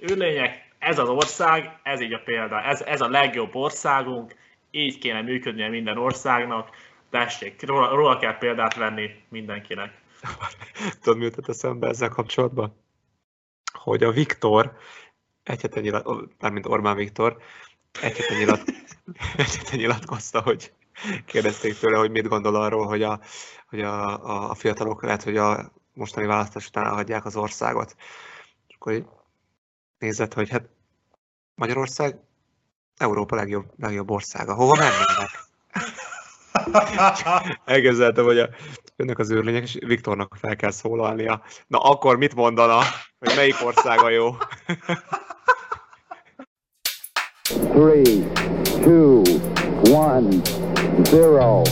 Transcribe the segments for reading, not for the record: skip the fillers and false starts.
Lényeg, ez az ország, ez így a példa, ez a legjobb országunk, így kéne működnie minden országnak, tessék, róla kell példát venni mindenkinek. Tudod, mi jutott eszembe ezzel kapcsolatban? Hogy a Viktor, mármint Orbán Viktor, egy hete nyilatkozta, hogy kérdezték tőle, hogy mit gondol arról, hogy a fiatalok lehet, hogy a mostani választás után elhagyják az országot. És akkor nézett, hogy hát Magyarország Európa legjobb országa. Hova mennének? Elképzeltem, hogy jönnek az őrlények, és Viktornak fel kell szólalnia. Na akkor mit mondana, hogy melyik országa jó? 3, 2, 1, 0,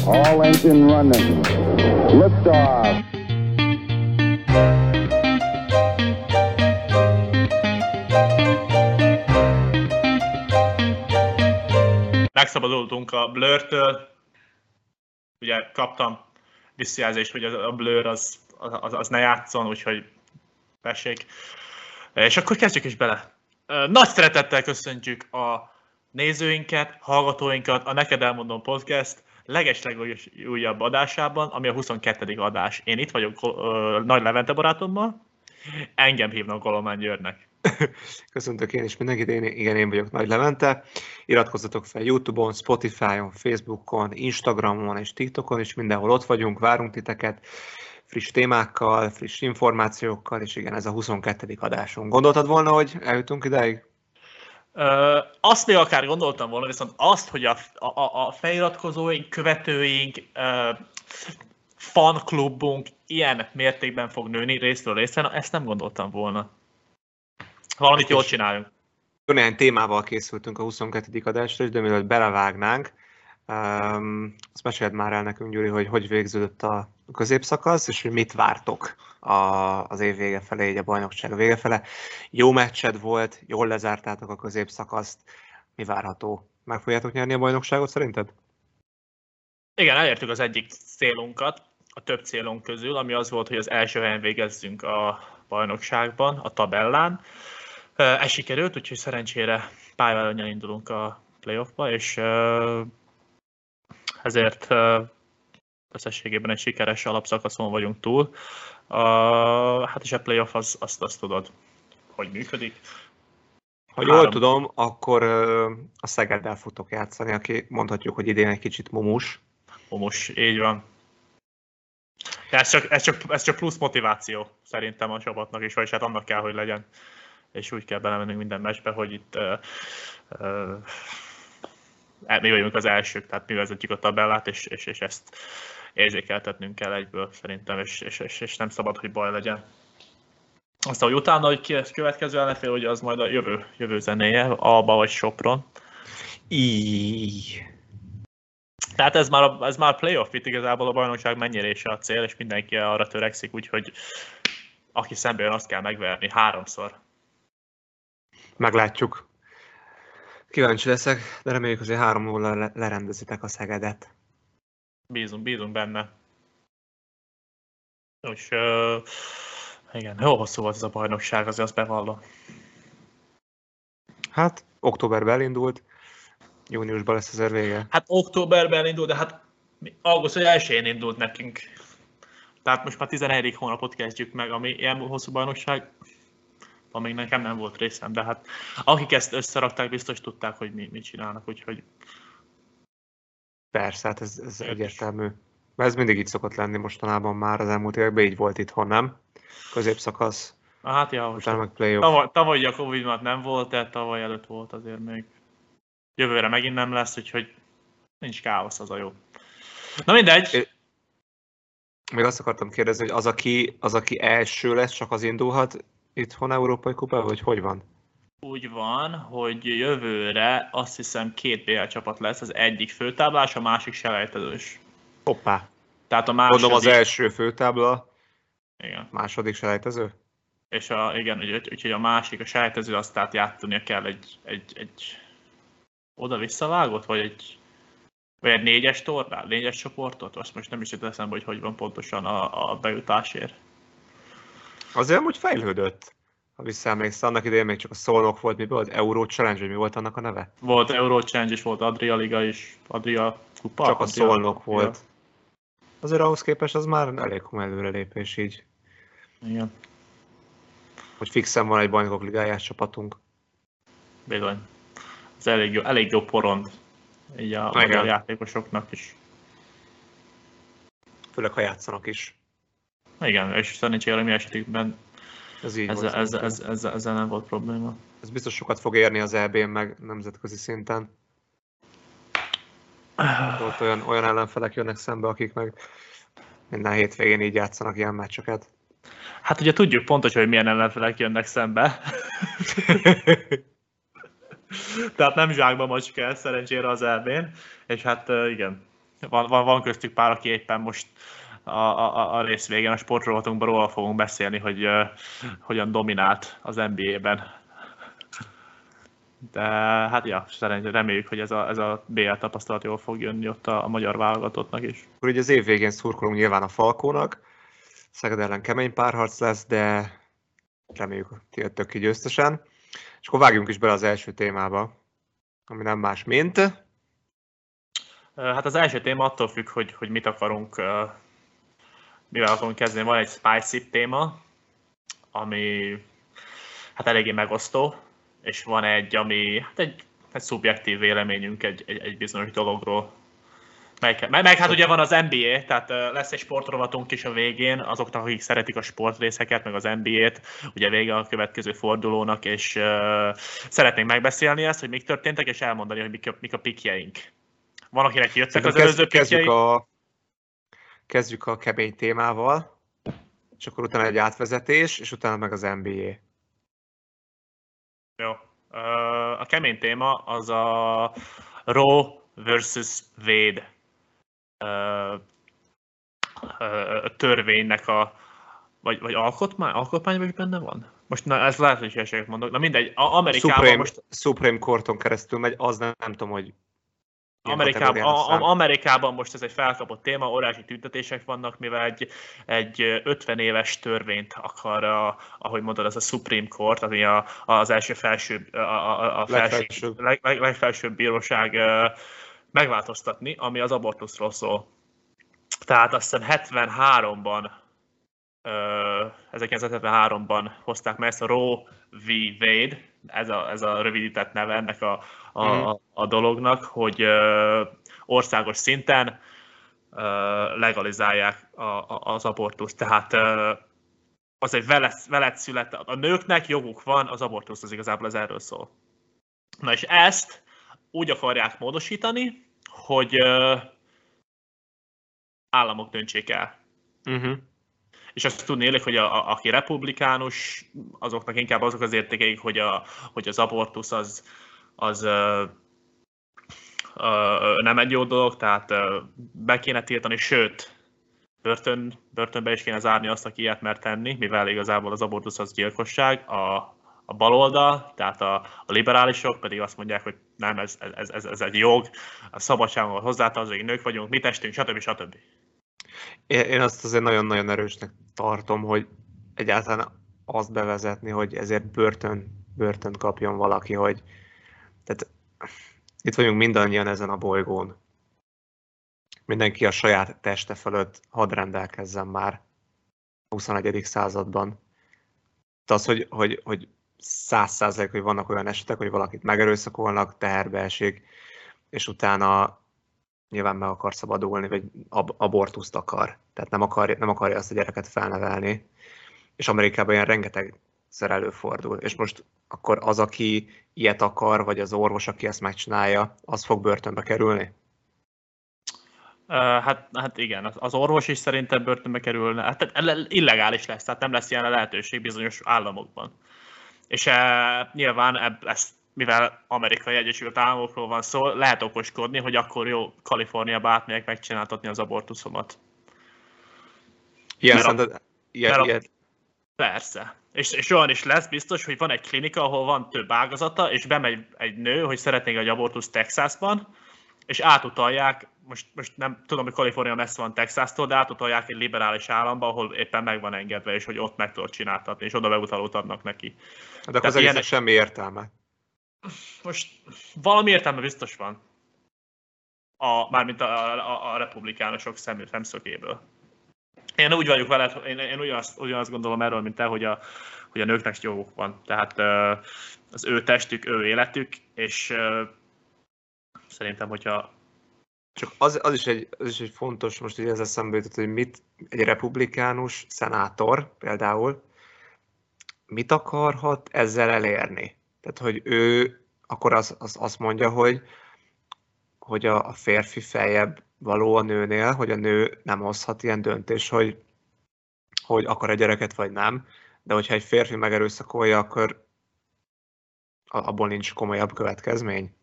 all engine running, lift off. Megszabadultunk a Blur-től, ugye kaptam visszajelzést, hogy a Blur az ne játszon, úgyhogy tessék. És akkor kezdjük is bele. Nagy szeretettel köszöntjük a nézőinket, hallgatóinkat a Neked Elmondom Podcast legeslegújabb adásában, ami a 22. adás. Én itt vagyok Nagy Levente barátommal, engem hívnak Golomán Györgynek. Köszöntök én is mindenkit, én vagyok Nagy Levente. Iratkozzatok fel YouTube-on, Spotify-on, Facebookon, Instagramon és TikTokon is, mindenhol ott vagyunk, várunk titeket friss témákkal, friss információkkal, és igen, ez a 22. adásunk. Gondoltad volna, hogy eljutunk ideig? Azt még akár gondoltam volna, viszont azt, hogy a feliratkozóink, követőink, fanklubunk ilyen mértékben fog nőni részről részre, ezt nem gondoltam volna. Valamit jól csináljunk. Néhány témával készültünk a 22. adásra, de mielőtt belevágnánk, azt meséld már el nekünk, Gyuri, hogy végződött a középszakasz, és hogy mit vártok az év vége felé, így a bajnokság vége fele. Jó meccsed volt, jól lezártátok a középszakaszt. Mi várható? Meg fogjátok nyerni a bajnokságot szerinted? Igen, elértük az egyik célunkat, a több célunk közül, ami az volt, hogy az első helyen végezzünk a bajnokságban, a tabellán. Ez sikerült, úgyhogy szerencsére pályaválónnyal indulunk a playoffba, és ezért összességében egy sikeres alapszakaszon vagyunk túl. Hát és a playoff azt tudod, hogy működik. Ha jól tudom, akkor a Szegeddel fogtok játszani, aki mondhatjuk, hogy idén egy kicsit mumus. Mumus, így van. Ez csak plusz motiváció szerintem a csapatnak is, vagyis hát annak kell, hogy legyen. És úgy kell belemennünk minden meccsbe, hogy itt mi vagyunk az elsők, tehát mi vezetjük a tabellát, és ezt érzékeltetnünk kell egyből szerintem, és nem szabad, hogy baj legyen. Aztán, hogy utána, hogy ki következő ellenfél, ugye az majd a jövő zenéje, Alba vagy Sopron. Tehát ez már playoff, itt igazából a bajnokság megnyerése a cél, és mindenki arra törekszik, úgyhogy aki szembe jön, azt kell megverni 3-szor. Meglátjuk. Kíváncsi leszek, de reméljük azért 3-0-ra lerendezitek a Szegedet. Bízunk benne. És igen, jó hosszú volt ez a bajnokság, azért azt bevallom. Hát, októberben elindult, júniusban lesz az vége. Hát októberben elindult, de hát augusztus 1-én indult nekünk. Tehát most már 11. hónapot kezdjük meg, ami ilyen hosszú bajnokság. Amíg nekem nem volt részem, de hát akik ezt összerakták, biztos tudták, hogy mit csinálnak, úgyhogy... Persze, hát ez egyértelmű. Mert ez mindig így szokott lenni mostanában már, az elmúlt években így volt itthon, nem? Középszakasz, hát, ja, utána meg playoff. Tavaly a Covid miatt nem volt, de tavaly előtt volt azért még. Jövőre megint nem lesz, úgyhogy nincs káosz, az a jó. Na mindegy! Még azt akartam kérdezni, hogy az, aki első lesz, csak az indulhat, itthon Európai Kupa, vagy hogy van? Úgy van, hogy jövőre azt hiszem 2 BL csapat lesz, az egyik főtáblás, a másik selejtezős. Hoppá! Tehát a második... Gondolom az első főtábla, igen. Második selejtező? És úgyhogy a másik, a selejtező, azt tehát játszania kell egy oda-visszavágót, vagy egy 4-es tornát, 4-es csoportot? Azt most nem is jut eszembe, hogy van pontosan a bejutásért. Azért amúgy fejlődött. Ha visszaemlékszel, annak idején még csak a Szolnok volt, miből az Euro Challenge, vagy mi volt annak a neve? Volt Euro Challenge, és volt Adria Liga is, Adria Kupa. Csak a Szolnok volt. Azért ahhoz képest az már elég komoly előrelépés így. Igen. Hogy fixen van egy bajnokok ligájás csapatunk. Bizony. Ez elég jó porond. Így a magyar játékosoknak is. Főleg, ha játszanak is. Igen, és szerencsére mi esetünkben ezzel nem volt probléma. Ez biztos sokat fog érni az EB-n meg nemzetközi szinten. Ott olyan ellenfelek jönnek szembe, akik meg minden hétvégén így játszanak ilyen meccseket. Hát ugye tudjuk pontosan, hogy milyen ellenfelek jönnek szembe. Tehát nem zsákba macska, szerencsére az EB-n. És hát igen, van köztük pár, aki éppen most a rész végén a sportrovatunkban róla fogunk beszélni, hogy hogyan dominált az NBA-ben. De hát ja, reméljük, hogy ez a BL tapasztalat jól fog jönni ott a magyar válogatottnak is. Akkor ugye az év végén szurkolunk nyilván a Falkónak. Szeged ellen kemény párharc lesz, de reméljük, hogy ti jöttök ki győztesen. És akkor vágjunk is bele az első témába, ami nem más, mint... Hát az első téma attól függ, hogy mit akarunk, mivel akarunk kezdeni. Van egy spicy téma, ami hát eléggé megosztó, és van egy, ami hát egy szubjektív véleményünk egy bizonyos dologról. Meg hát ugye van az NBA, tehát lesz egy sportrovatunk is a végén, azoknak, akik szeretik a sportrészeket, meg az NBA-t, ugye vége a következő fordulónak, és szeretnénk megbeszélni ezt, hogy mik történtek, és elmondani, hogy mik a pikjeink. Van, akinek jöttek az előző pikjeink. Kezdjük a kemény témával, és akkor utána egy átvezetés, és utána meg az NBA. Jó. A kemény téma az a Roe vs. Wade törvénynek a... Vagy alkotmány vagy benne van? Most na, ezt lehet, hogy hülyeséget mondok. Na mindegy, Amerikában most... Supreme Courton keresztül megy, az nem tudom, hogy... Amerikában most ez egy felkapott téma, óriási tüntetések vannak, mivel egy 50 éves törvényt akar, ahogy mondod, ez a Supreme Court, ami az első legfelsőbb bíróság megváltoztatni, ami az abortuszról szól. Tehát azt hiszem 1973-ban hozták meg ezt a Roe v. Wade, ez a rövidített neve ennek a dolognak, hogy országos szinten legalizálják az abortuszt. Tehát az egy veled született, a nőknek joguk van az abortuszhoz, igazából ez erről szól. Na és ezt úgy akarják módosítani, hogy államok döntsék el. Uh-huh. És azt tudnélik, hogy aki republikánus, azoknak inkább azok az értékeik, hogy az abortusz az nem egy jó dolog, tehát be kéne tiltani, sőt, börtönbe is kéne zárni azt, aki ilyet mer tenni, mivel igazából az abortusz az gyilkosság, a baloldal, tehát a liberálisok pedig azt mondják, hogy nem, ez egy jog, a szabadsághoz hozzátartozik, nők vagyunk, mi testünk, stb. Én azt azért nagyon-nagyon erősnek tartom, hogy egyáltalán azt bevezetni, hogy ezért börtönt kapjon valaki, hogy tehát itt vagyunk mindannyian ezen a bolygón. Mindenki a saját teste fölött hadd rendelkezzen már a 21. században. Tehát az, hogy 100%, hogy vannak olyan esetek, hogy valakit megerőszakolnak, teherbe esik, és utána nyilván meg akar szabadulni, vagy abortuszt akar. Tehát nem akarja azt a gyereket felnevelni. És Amerikában ilyen rengetegszer előfordul. És most akkor az, aki ilyet akar, vagy az orvos, aki ezt megcsinálja, az fog börtönbe kerülni? Hát igen, az orvos is szerintem börtönbe kerülne. Hát illegális lesz, tehát nem lesz ilyen lehetőség bizonyos államokban. És nyilván ezt, mivel Amerikai Egyesült Államokról van szó, lehet okoskodni, hogy akkor jó, Kaliforniába átmegyek megcsináltatni az abortuszomat. Ilyet. Persze. És olyan is lesz biztos, hogy van egy klinika, ahol van több ágazata, és bemegy egy nő, hogy szeretnék egy abortusz Texasban, és átutalják, most nem tudom, hogy Kalifornia messze van Texastól, de átutalják egy liberális államba, ahol éppen meg van engedve, és hogy ott meg tudod csináltatni, és oda beutalót adnak neki. De akkor az egésznek semmi értelme. Most valami értelme biztos van. Mármint a republikánusok szemszögéből. Én úgy vagyok vele, én ugyanazt gondolom erről, mint te, hogy a nőknek joguk van. Tehát az ő testük, ő életük, és szerintem, hogyha... Csak az is egy fontos, most így ez eszembe jutott, hogy mit egy republikánus szenátor például, mit akarhat ezzel elérni? Tehát, hogy ő akkor azt mondja, hogy a férfi feljebb való a nőnél, hogy a nő nem hozhat ilyen döntés, hogy akar egy gyereket vagy nem, de hogyha egy férfi megerőszakolja, akkor abból nincs komolyabb következmény.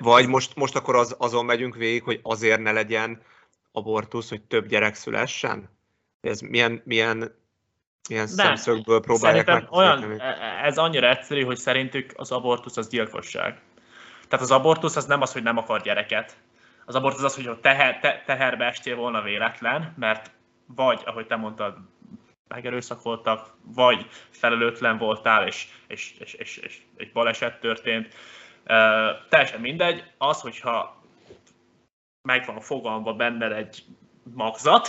Vagy most akkor azon megyünk végig, hogy azért ne legyen abortusz, hogy több gyerek szülessen? Ez milyen szemszögből próbálják meg? Ez annyira egyszerű, hogy szerintük az abortusz az gyilkosság. Tehát az abortusz az nem az, hogy nem akar gyereket. Az abortusz az, hogy teherbe estél volna véletlen, mert vagy, ahogy te mondtad, megerőszakoltak, vagy felelőtlen voltál, és egy baleset történt. Teljesen mindegy, az, hogyha meg van fogalmazva benned egy magzat,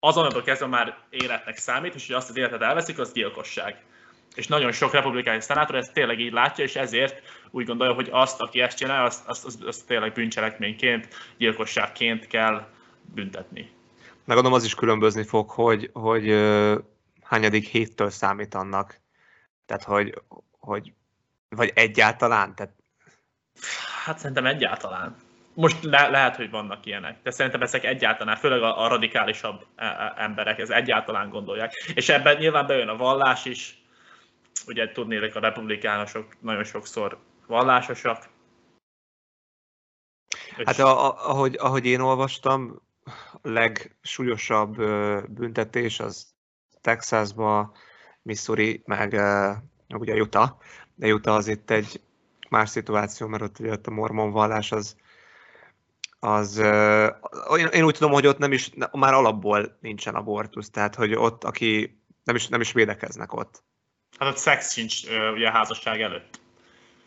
azonnal kezdve már életnek számít, és hogy azt az életet elveszik, az gyilkosság. És nagyon sok republikánus szenátor ezt tényleg így látja, és ezért úgy gondolja, hogy azt, aki ezt csinál, azt tényleg bűncselekményként, gyilkosságként kell büntetni. Na, gondolom az is különbözni fog, hogy hányadik héttől számít annak. Tehát, hogy vagy egyáltalán? Tehát... Hát szerintem egyáltalán. Most lehet, hogy vannak ilyenek, de szerintem ezek egyáltalán, főleg a radikálisabb emberek, ez egyáltalán gondolják. És ebben nyilván bejön a vallás is. Ugye tudnélik, a republikánusok nagyon sokszor vallásosak. Hát ahogy én olvastam, a legsúlyosabb büntetés az Texasba, Missouri, meg ugye Utah. De Utah az itt egy más szituáció, mert ott, ugye, ott a mormon vallás az én úgy tudom, hogy ott már alapból nincsen abortusz, tehát hogy ott, aki nem is védekeznek ott. Hát ott szex sincs ugye a házasság előtt.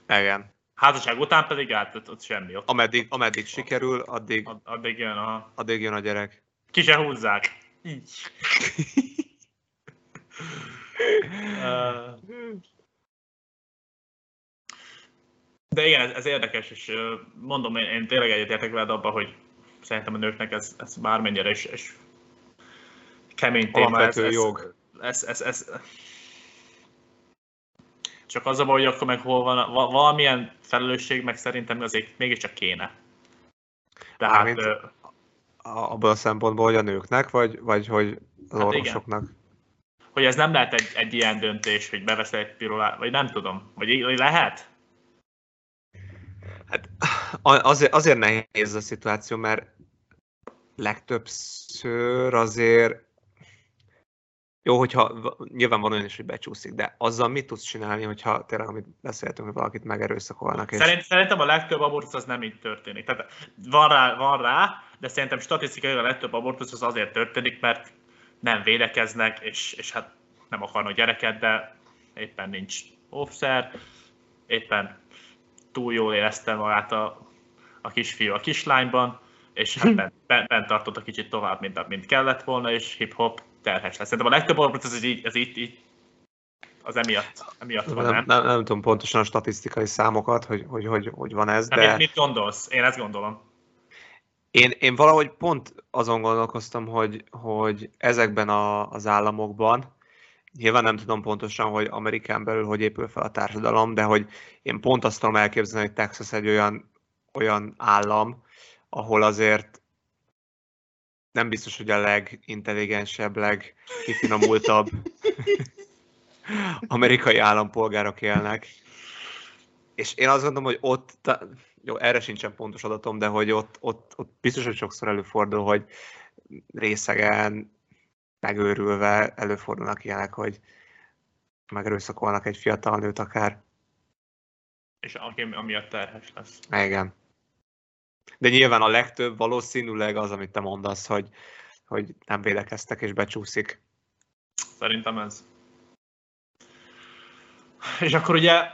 Igen. Házasság után pedig ott semmi. Ott ameddig sikerül, addig jön a gyerek. Ki se húzzák. Így. De igen, ez érdekes, és mondom, én tényleg egyetértek veled abban, hogy szerintem a nőknek ez bármennyire is kemény téma. Alapvető jog. Csak az a baj, hogy akkor meg hol van valamilyen felelősség, meg szerintem azért mégiscsak kéne. Tehát abban a szempontból, hogy a nőknek, vagy hogy az hát orvosoknak? Igen. Hogy ez nem lehet egy ilyen döntés, hogy beveszel egy pirulát, vagy nem tudom, vagy lehet? Hát azért nehéz a szituáció, mert legtöbbször azért... Jó, hogyha nyilván van olyan is, hogy becsúszik, de azzal mit tudsz csinálni, hogyha tényleg, amit beszéltünk, hogy valakit megerőszakolnak? És... Szerintem a legtöbb abortusz az nem így történik. Tehát van rá, de szerintem statisztikailag a legtöbb abortusz az azért történik, mert nem védekeznek, és hát nem akarnak gyereket, de éppen nincs óvszer, éppen túl jól érezte magát a kisfiú a kislányban, és hát bent tartott a kicsit tovább, mint kellett volna, és hip-hop terhes lesz. Szerintem a legtöbb abortusz az emiatt van, nem? Nem tudom pontosan a statisztikai számokat, hogy van ez, de... Mit gondolsz? Én ezt gondolom. Én valahogy pont azon gondolkoztam, hogy ezekben az államokban, nyilván nem tudom pontosan, hogy Amerikán belül hogy épül fel a társadalom, de hogy én pont azt tudom elképzelni, hogy Texas egy olyan állam, ahol azért nem biztos, hogy a legintelligensebb, legkifinomultabb amerikai állampolgárok élnek. És én azt gondolom, hogy ott, jó, erre sincsen pontos adatom, de hogy ott biztos, hogy sokszor előfordul, hogy részegen, megőrülve előfordulnak ilyenek, hogy megerőszakolnak egy fiatal nőt akár. És amiatt terhes lesz. Igen. De nyilván a legtöbb valószínűleg az, amit te mondasz, hogy nem védekeztek és becsúszik. Szerintem ez. És akkor ugye...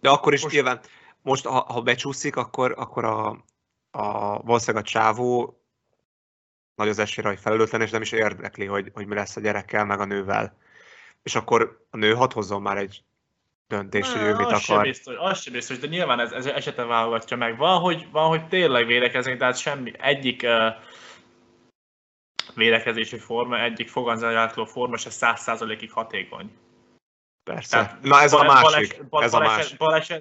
De akkor is most... nyilván, most ha becsúszik, akkor valószínűleg a csávó nagy az esélyre, hogy felelőtlen, és nem is érdekli, hogy mi lesz a gyerekkel, meg a nővel. És akkor a nő hadd hozzon már egy döntést, hogy ő mit akar. Az sem biztos, de nyilván ez esete válogatja meg. Van, hogy tényleg védekeznek, tehát semmi egyik védekezési forma, egyik foganzajától forma se 100%-ig hatékony. Persze. Tehát na ez a másik.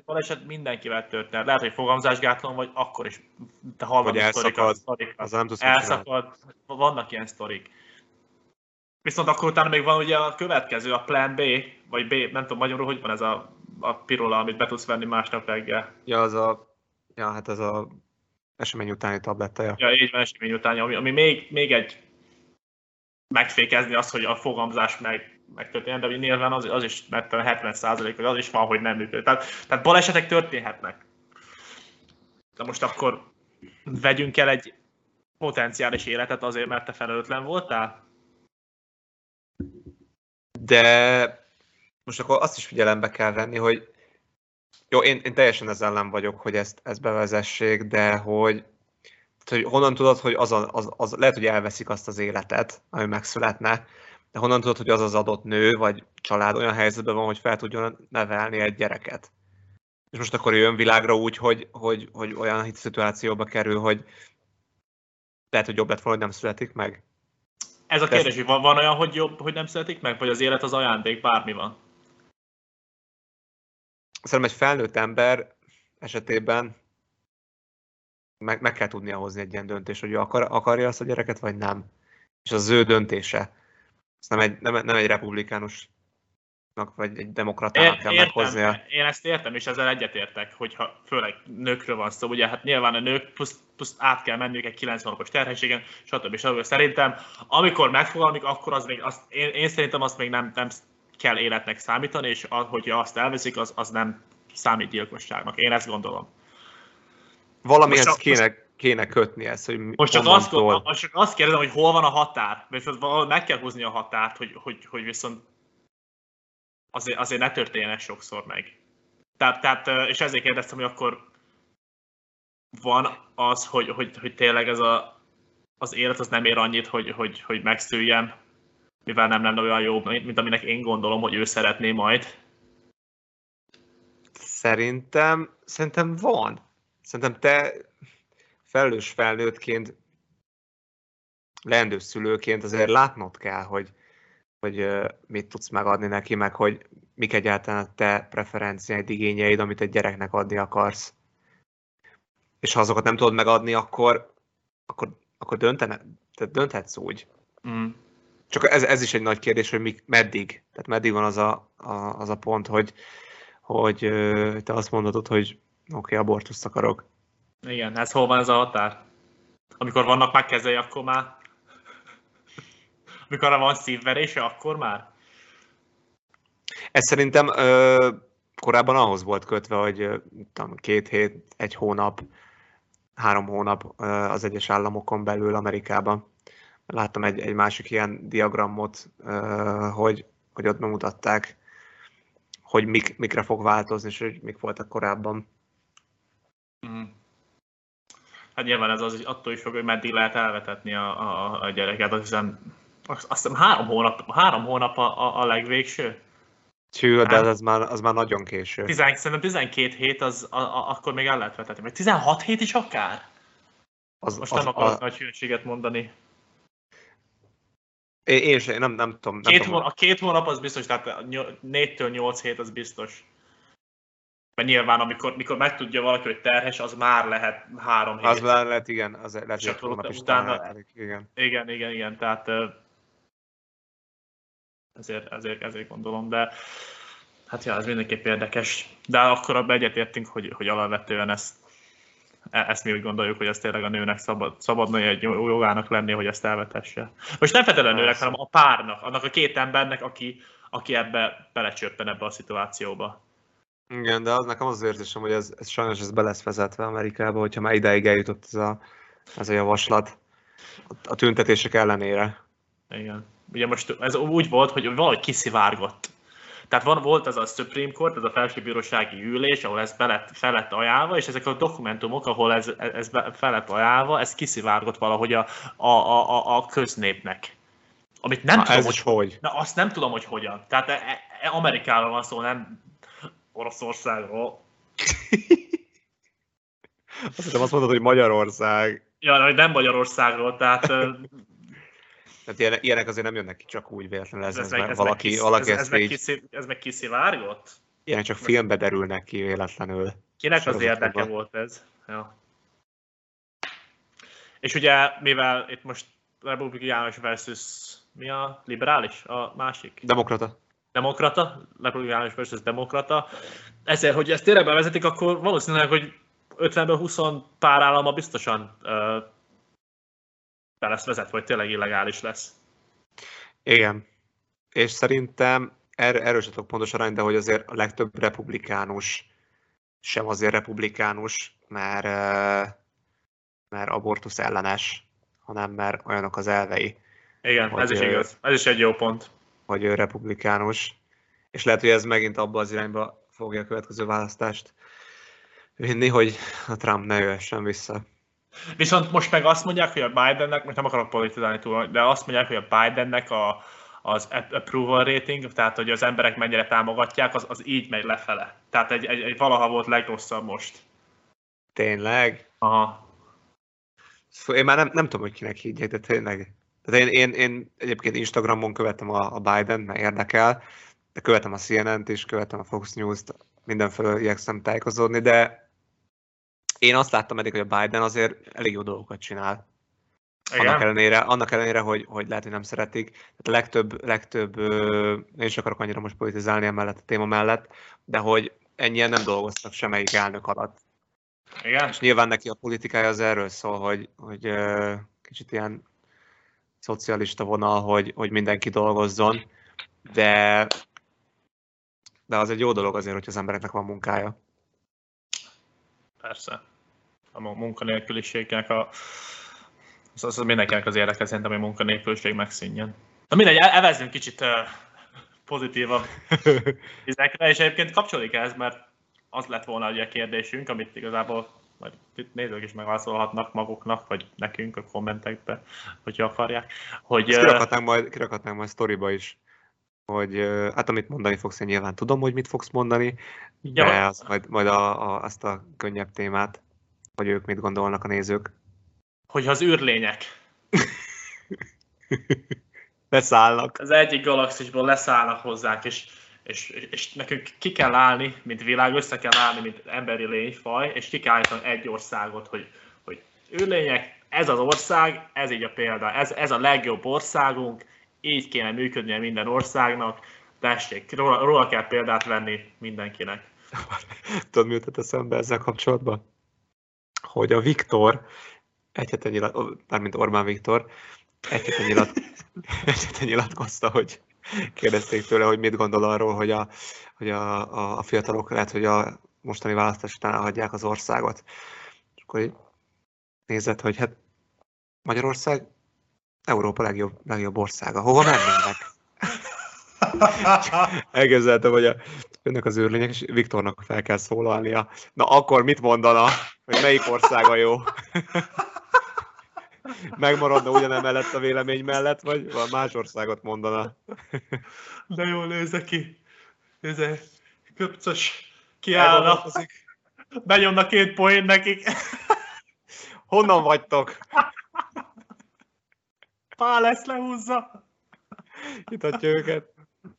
Baleset mindenkivel történet. Lehet, hogy fogamzásgátlón vagy, akkor is te hallod a sztorikat. Elszakad. Vannak ilyen sztorik. Viszont akkor utána még van ugye a következő, a plan B, vagy B, nem tudom magyarul, hogy van ez a pirula, amit be tudsz venni másnap reggel. Ja, ez az esemény utáni tablettaja. Ja, így van, esemény utáni, ami még egy megfékezni azt, hogy a fogamzás megtörténjen, de nyilván az is, mert 70% az is van, hogy nem működik. Tehát balesetek történhetnek. De most akkor vegyünk el egy potenciális életet azért, mert te felelőtlen voltál? De most akkor azt is figyelembe kell venni, hogy jó, én teljesen ez ellen vagyok, hogy ezt bevezessék, de hogy honnan tudod, hogy az lehet, hogy elveszik azt az életet, ami megszületne, de honnan tudod, hogy az adott nő vagy család olyan helyzetben van, hogy fel tudjon nevelni egy gyereket. És most akkor jön világra úgy, hogy olyan szituációba kerül, hogy lehet, hogy jobb lett volna, hogy nem születik meg. Ez a kérdés, hogy van olyan, hogy jobb, hogy nem születik meg, vagy az élet az ajándék, bármi van? Szerintem egy felnőtt ember esetében meg kell tudnia hozni egy ilyen döntést, hogy ő akarja azt a gyereket, vagy nem. És az ő döntése. Ez nem egy republikánusnak, vagy egy demokratának kell meghoznia. Én ezt értem, és ezzel egyetértek, hogyha főleg nőkről van szó. Ugye hát nyilván a nők plusz át kell menniük egy 9 hónapos terhességen, stb. Szerintem, amikor megfogalmik, akkor az még, én szerintem azt még nem kell életnek számítani, és hogyha azt elveszik, az nem számít gyilkosságnak. Én ezt gondolom. Valamihez kéne kötni ezt, hogy most csak azt kérdezem, hogy hol van a határ, mert valahol meg kell húzni a határt, hogy viszont azért ne történjen sokszor meg. Tehát, és ezért kérdeztem, hogy akkor van az, hogy tényleg ez az élet az nem ér annyit, hogy megszüljen, mivel nem lenne olyan jó, mint aminek én gondolom, hogy ő szeretné majd. Szerintem van. Szerintem te felelős felnőttként, leendő szülőként azért látnod kell, hogy mit tudsz megadni neki, meg hogy mik egyáltalán a te preferenciáid, igényeid, amit egy gyereknek adni akarsz. És ha azokat nem tudod megadni, akkor dönthetsz úgy. Mm. Csak ez is egy nagy kérdés, hogy meddig. Tehát meddig van az a pont, hogy te azt mondhatod, hogy oké, abortuszt akarok. Igen, ez hol van ez a határ? Amikor vannak már kezei, akkor már... Amikor van szívverése, akkor már? Ez szerintem korábban ahhoz volt kötve, hogy 2 hét, 1 hónap, 3 hónap az egyes államokon belül Amerikában. Láttam egy másik ilyen diagramot, hogy ott bemutatták, hogy mikre fog változni, és hogy mik voltak korábban. Mm. Hát nyilván ez az, attól is fog, hogy meddig lehet elvetetni a gyereket, azt hiszem 3 hónap a legvégső. Tű, de az már nagyon késő. Szerintem 12 hét, akkor még el lehet vetetni. Vagy 16 hét is akár? Most nem akarok nagy hülyeséget mondani. Én nem tudom. A 2 hónap az biztos, tehát 4-8 hét az biztos. Mert nyilván, amikor megtudja valaki, hogy terhes, az már lehet 3 hét. Az már lehet, igen. Az lehet, hogy hónap is terhelik, igen. Igen, tehát... Ezért gondolom, de hát ja, ez mindenképp érdekes. De akkor abban egyetértünk, hogy alapvetően ezt mi úgy gondoljuk, hogy ez tényleg a nőnek szabadna egy jogának lenni, hogy ezt elvetesse. Most nem feltétlenül a nőnek, hanem a párnak, annak a 2 embernek, aki ebbe belecsöppen ebbe a szituációba. Igen, de az nekem az érzésem, hogy ez sajnos ez be lesz vezetve Amerikába, hogyha már ideig eljutott ez a javaslat a tüntetések ellenére. Igen. Ugye most ez úgy volt, hogy valahogy kiszivárgott. Tehát volt ez a Supreme Court, ez a felsőbírósági ülés, ahol ez fel lett ajánlva, és ezek a dokumentumok, ahol ez fel lett ajánlva, ez kiszivárgott valahogy a köznépnek. Amit nem tudom, hogy... Na, azt nem tudom, hogy hogyan. Tehát Amerikáról van szó, nem Oroszországról. Azt hiszem, azt mondod, hogy Magyarország. Ja, hogy nem Magyarországról, tehát... Tehát ilyenek azért nem jönnek ki csak úgy véletlenül, ez meg kiszivárgott? Ilyenek csak filmbe derülnek ki véletlenül. Kinek az érdeke volt ez? Ja. És ugye, mivel itt most republikánus versus mi a liberális, a másik? Demokrata, republikánus versus demokrata. Ezért, hogy ezt tényleg bevezetik, akkor valószínűleg, hogy 50-ből 20 pár állama biztosan be lesz vezetve, vagy tényleg illegális lesz. Igen. És szerintem erről sem tudok pontos arányba, de hogy azért a legtöbb republikánus sem azért republikánus, mert abortusz ellenes, hanem mert olyanok az elvei. Igen, hogy, ez is igaz. Ez is egy jó pont. Hogy ő republikánus. És lehet, hogy ez megint abba az irányba fogja a következő választást vinni, hogy a Trump ne jöhessen vissza. Viszont most meg azt mondják, hogy a Bidennek, most nem akarok politizálni túl, de azt mondják, hogy a Bidennek az approval rating, tehát hogy az emberek mennyire támogatják, az így megy lefele. Tehát egy valaha volt legrosszabb most. Tényleg? Aha. Szóval én már nem tudom, hogy kinek higgyek, de tényleg. Tehát én egyébként Instagramon követem a Bident, mert érdekel, de követem a CNN-t is, követem a Fox News-t, mindenfelől igyekszem tájékozódni, de én azt láttam eddig, hogy a Biden azért elég jó dolgokat csinál. Annak ellenére hogy lehet, hogy nem szeretik. Tehát a legtöbb én is akarok annyira most politizálni emellett a téma mellett, de hogy ennyien nem dolgoztak semmelyik elnök alatt. Igen. És nyilván neki a politikája az erről szól, hogy kicsit ilyen szocialista vonal, hogy mindenki dolgozzon, de az egy jó dolog azért, hogy az embereknek van munkája. Persze. A munkanélküliségnek az mindenkinek az érdeke, szerintem, hogy a munkanélküliség megszűnjön. Na mindegy, evezzünk kicsit pozitívabb izekre, és egyébként kapcsolódik ez, mert az lett volna ugye a kérdésünk, amit igazából majd itt nézők is megválaszolhatnak maguknak, vagy nekünk a kommentekbe, hogyha akarják. Hogy, kirakhatnánk majd sztoriba is, hogy hát amit mondani fogsz, én nyilván tudom, hogy mit fogsz mondani, de az majd azt a könnyebb témát, hogy ők mit gondolnak a nézők. Hogy az űrlények. Leszállnak. Az egyik galaxisból leszállnak hozzánk, és nekünk ki kell állni, mint világ, össze kell állni, mint emberi lényfaj, és ki kell állítani egy országot, hogy űrlények, ez az ország, ez így a példa, ez a legjobb országunk, így kéne működnie minden országnak, tessék, róla kell példát venni mindenkinek. Tudod, mi jutott eszembe ezzel kapcsolatban? Hogy a Viktor, mármint Orbán Viktor, egy hete nyilatkozta, hogy kérdezték tőle, hogy mit gondol arról, hogy a fiatalok lehet, hogy a mostani választás után elhagyják az országot. És akkor nézett, hogy hát Magyarország Európa legjobb országa. Hova mennének? Elképzeltem, hogy jönnek az űrlények, és Viktornak fel kell szólalnia. Na akkor mit mondana, hogy melyik országa jó? Megmaradna ugyanemellett a vélemény mellett, vagy más országot mondana? De jól nézze ki. Nézze, köpcös kiállna. Bejönne 2 poén nekik. Honnan vagytok? Pál ezt lehúzza. Itatja őket.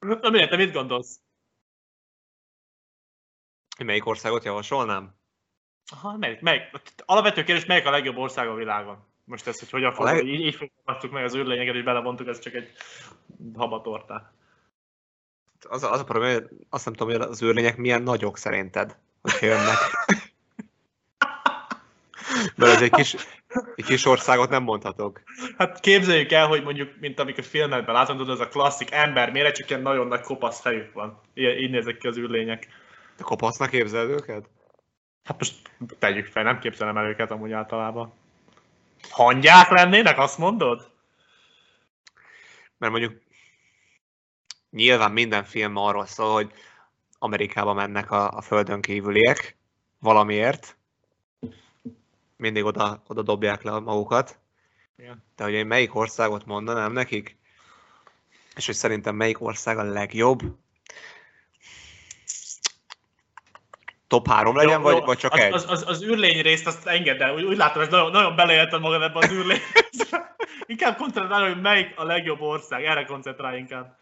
Na miért, te mit gondolsz? Melyik országot javasolnám? Aha, melyik? Alapvető kérdés, melyik a legjobb ország a világon? Most ezt, hogy hogyan fogjuk, így fogadtuk meg az űrlényeket, és belevontuk, ez csak egy habatortát. Az a probléma, azt nem tudom, hogy az űrlények milyen nagyok szerinted, hogyha jönnek. Mert ez egy kis országot nem mondhatok. Hát képzeljük el, hogy mondjuk, mint amikor filmekben látom, tudod, az a klasszik ember méret, csak ilyen nagyon nagy kopasz fejük van. Így nézek ki az űrlények. De kopasznak képzeled őket? Hát most tegyük fel, nem képzelem el őket amúgy általában. Hangyák lennének, azt mondod? Mert mondjuk nyilván minden film arról szól, hogy Amerikába mennek a földön kívüliek valamiért. Mindig oda dobják le magukat. Igen. De hogy én melyik országot mondanám nekik? És hogy szerintem melyik ország a legjobb? Top 3 legyen, jó, vagy csak egy? Az űrlény részt azt engedd el, úgy látom, hogy nagyon beleélted magad ebbe az űrlény részbe. Inkább koncentrálj, hogy melyik a legjobb ország, erre koncentrálj inkább.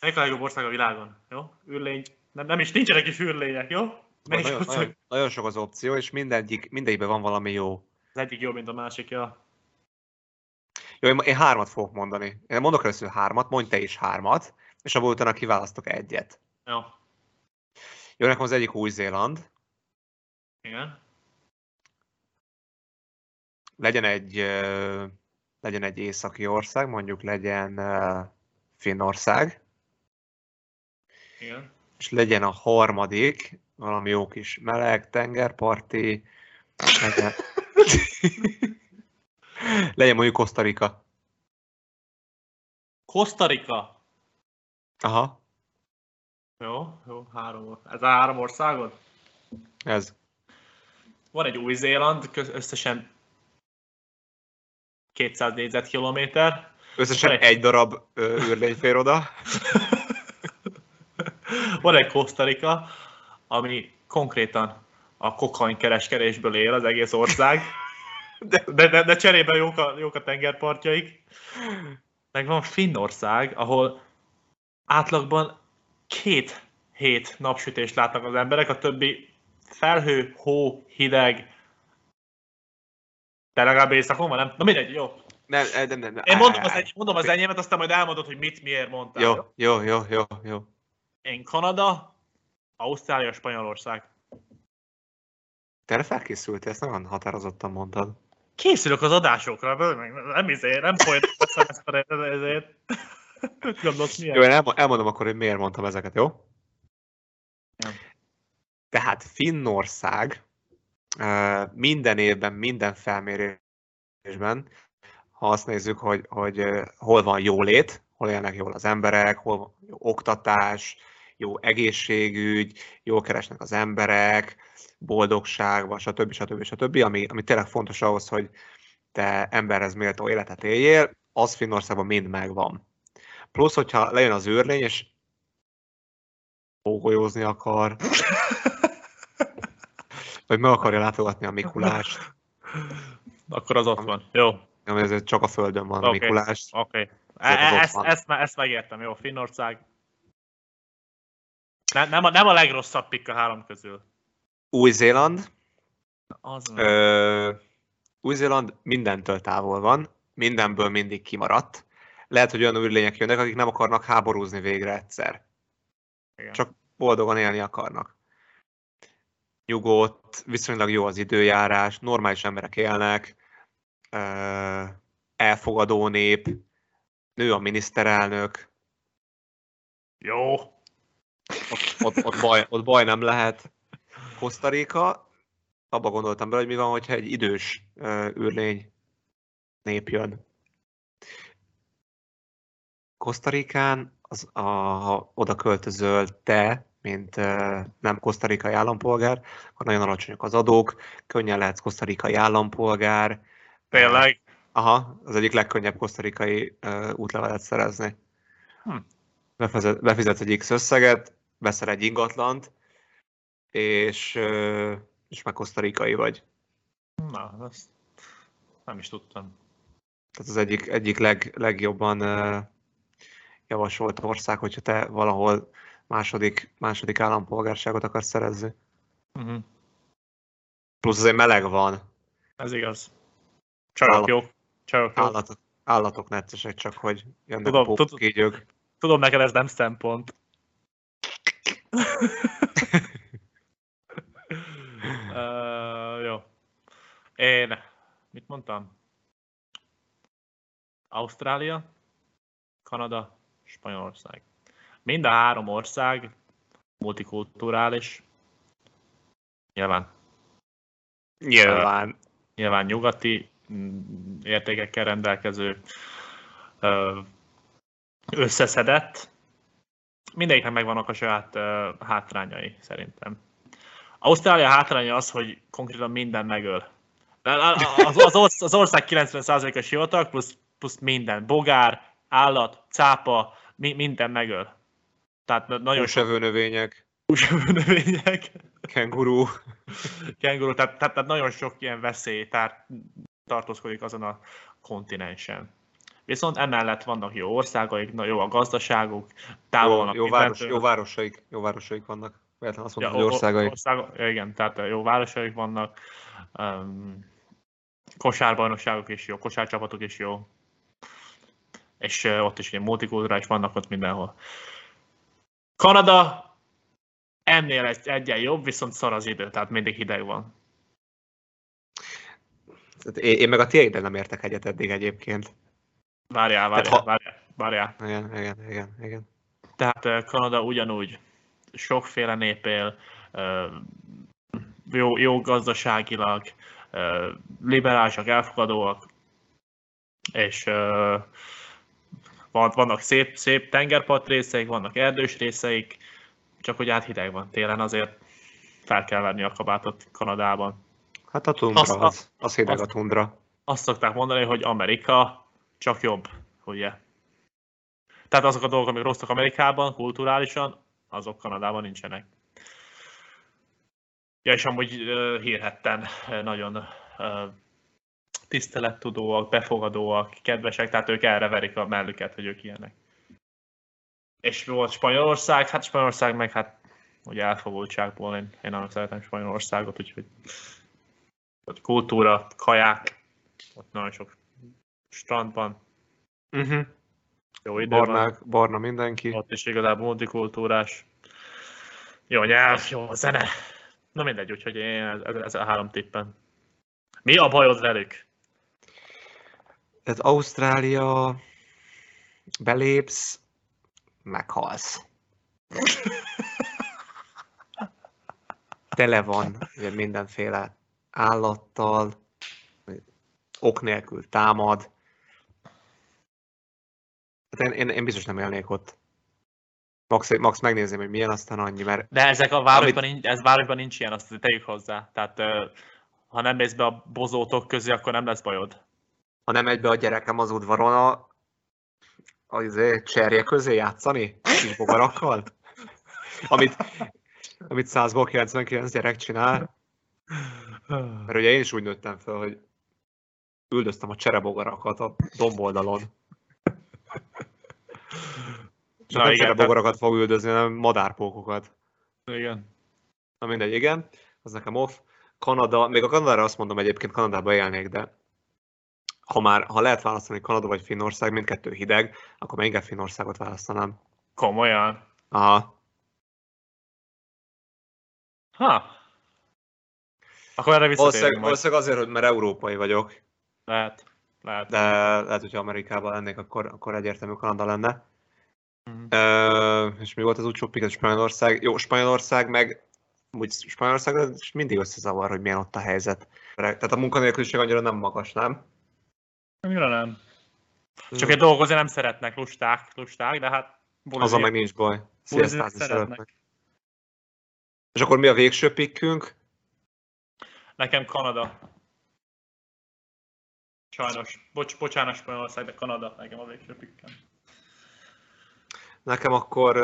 Melyik a legjobb ország a világon, jó? Űrlény, nem is, nincsenek is űrlények, jó? Nagyon sok az opció, és mindegyikben van valami jó. Az egyik jobb, mint a másik, ja. Jó, én 3-at fogok mondani. Én mondok először 3-at, mondj te is 3-at, és abból utána kiválasztok egyet. Jó. Jó, nekem az egyik Új-Zéland. Igen. Legyen egy északi ország, mondjuk legyen Finnország. Igen. És legyen a harmadik, valami jó kis meleg, tengerparti, legyen mondjuk Costa Rica. Costa Rica? Aha. Jó, ez a három országod? Ez. Van egy Új-Zéland, összesen 200 négyzetkilométer. Összesen egy darab űrlény fér oda. Van egy Costa Rica, ami konkrétan a kokainkereskedésből él az egész ország. De cserében jók a tengerpartjaik. Meg van Finnország, ahol átlagban 2 hét napsütést látnak az emberek, a többi felhő, hó, hideg. De legalább éjszakon van, nem? Na mindegy, jó. Nem. Én mondom az enyémet, aztán majd elmondod, hogy mit, miért mondtál. Jó. Én Kanada, Ausztrália, Spanyolország. Te erre felkészültél, ezt nagyon határozottan mondtad. Készülök az adásokra, nem folytatom ezt a ezért. Jó, én elmondom akkor, hogy miért mondtam ezeket, jó? Ja. Tehát Finnország minden évben, minden felmérésben, ha azt nézzük, hogy hol van jólét, hol élnek jól az emberek, hol van jó oktatás, jó egészségügy, jól keresnek az emberek, boldogságban, stb. Ami tényleg fontos ahhoz, hogy te emberhez méltó életet éljél, az Finnországban mind megvan. Plusz, hogyha lejön az űrlény, és ógolyózni akar, vagy meg akarja látogatni a Mikulást. Akkor az ott van, jó. Nem, ez csak a Földön van a Mikulás. Oké. Ezt megértem, jó, Finnország. Nem a legrosszabb pikk a három közül. Új-Zéland. Új-Zéland mindentől távol van, mindenből mindig kimaradt. Lehet, hogy olyan űrlények jönnek, akik nem akarnak háborúzni végre egyszer. Igen. Csak boldogan élni akarnak. Nyugodt, viszonylag jó az időjárás, normális emberek élnek, elfogadó nép, nő a miniszterelnök. Jó. Ott baj nem lehet. Costa Rica, abba gondoltam bele, hogy mi van, hogyha egy idős űrlény nép jön. Costa Ricán, ha oda költözöl te, mint nem Costa Ricai állampolgár, akkor nagyon alacsonyak az adók, könnyen lehetsz Costa Ricai állampolgár. Tényleg? Aha, az egyik legkönnyebb Costa Ricai útlevelet szerezni. Befizetsz egy X összeget, veszel egy ingatlant, és meg Costa Ricai vagy. Na, ezt nem is tudtam. Tehát az egyik legjobban javasolt ország, hogyha te valahol második állampolgárságot akarsz szerezni. Uh-huh. Plusz azért meleg van. Ez igaz. Csajok jó. Állatok neccesek, csak hogy jönnek a pókígyők. Tudom, neked ez nem szempont. Jó. Én mit mondtam? Ausztrália, Kanada, Spanyolország. Mind a három ország multikulturális. Nyilván nyugati értékekkel rendelkező, összeszedett. Mindegyiknek megvannak a saját hátrányai szerintem. Ausztrália hátránya az, hogy konkrétan minden megöl. Az ország 90%-a sivatag, plusz minden. Bogár, állat, cápa, minden megöl. Tehát nagyon húsevő növények. Kenguru. Tehát nagyon sok ilyen veszély tartózkodik azon a kontinensen. Viszont emellett vannak jó országaik, jó a gazdaságuk, távol vannak jó városaik vannak. Véletlen azt mondom, hogy országaik. Igen, tehát jó városaik vannak. Kosárbajnokságok is jó, kosárcsapatok is jó. És ott is ilyen multikulturális vannak ott mindenhol. Kanada ennél egyen jobb, viszont szar az idő, tehát mindig hideg van. Én meg a tiéddel nem értek egyet eddig egyébként. Várjál. Igen. Tehát Kanada ugyanúgy sokféle nép él, jó gazdaságilag, liberálisak, elfogadóak, és vannak szép tengerpart részeik, vannak erdős részeik, csak hogy hideg van télen, azért fel kell venni a kabátot Kanadában. Hát a tundra, az hideg a tundra. Azt szokták mondani, hogy Amerika csak jobb, ugye? Tehát azok a dolgok, amik rosszak Amerikában, kulturálisan, azok Kanadában nincsenek. Ja, és amúgy hírhetten nagyon tisztelettudóak, befogadóak, kedvesek, tehát ők erre verik a mellüket, hogy ők ilyenek. És volt Spanyolország, ugye elfogultságból én nagyon szeretem Spanyolországot, úgyhogy ott kultúra, kaják, ott nagyon sok strandban. Jó idő van. Barna mindenki. Ott is igazából multikultúrás. Jó nyelv, jó zene. Na mindegy, úgyhogy én ez a három tippem. Mi a bajod velük? Tehát Ausztrália, belépsz, meghalsz. Tele van mindenféle állattal, ok nélkül támad. Hát én biztos nem élnék ott. Max megnézném, hogy milyen, aztán annyi, mert... De ezek a városban, városban nincs ilyen, azt tegyük hozzá. Tehát ha nem mész be a bozótok közé, akkor nem lesz bajod. Ha nem megy be a gyerekem az udvaron a cserje közé játszani? Kis bogarakkal? Amit 100-ból 99 gyerek csinál. Mert ugye én is úgy nőttem fel, hogy üldöztem a cserebogarakat a domboldalon. Csak nem cserebogarakat fog üldözni, hanem madárpókokat. Igen. Na mindegy, igen. Az nekem off. Kanada, még a Kanadára azt mondom, egyébként Kanadában élnék, de ha lehet választani Kanada vagy Finnország, mindkettő hideg, akkor már inkább Finnországot választanám. Komolyan? Aha. Akkor erre visszatérünk. Valószínűleg azért, mert európai vagyok. Lehet. De lehet, hogyha Amerikában lennék, akkor egyértelmű Kanada lenne. És mi volt az utolsó pick, Spanyolország? Jó, Spanyolország mindig összezavar, hogy milyen ott a helyzet. Tehát a munkanélküliség annyira nem magas, nem? Annyira nem. Csak egy dolgozni nem szeretnek, lusták, de hát... Azon meg nincs baj. Sziasztázni szeretnek. És akkor mi a végső pickünk? Nekem Kanada. Sajnos. Bocsánat, Spanyolország, de Kanada nekem a végső pickem. Nekem akkor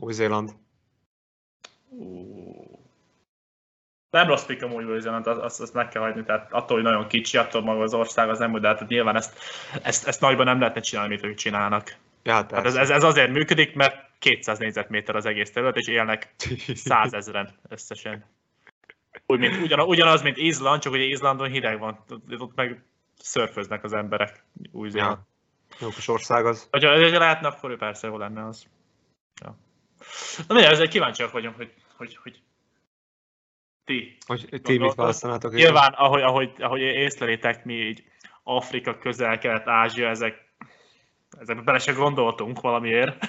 Új-Zéland. Nem rossz pick amúgy Új-Zéland, azt meg kell hagyni, tehát attól, hogy nagyon kicsi, attól maga az ország, az nem úgy, de hát nyilván ezt nagyban nem lehetne csinálni, amit ők csinálnak. Ja, hát ez azért működik, mert 200 négyzetméter az egész terület, és élnek 100 000 összesen. Ugyanaz, mint Izland, csak ugye Izlandon hideg van, ott meg szörföznek az emberek Új-Zéland. Ja. Jó kis ország az. Ha lehetne, akkor persze hol lenne az. Ja. Na mindegy, ezzel kíváncsiak vagyunk, hogy ti. Hogy ti mit választanátok? Nyilván, ahogy észlelétek, mi így Afrika, Közel-Kelet, Ázsia, ezekbe bele se gondoltunk valamiért.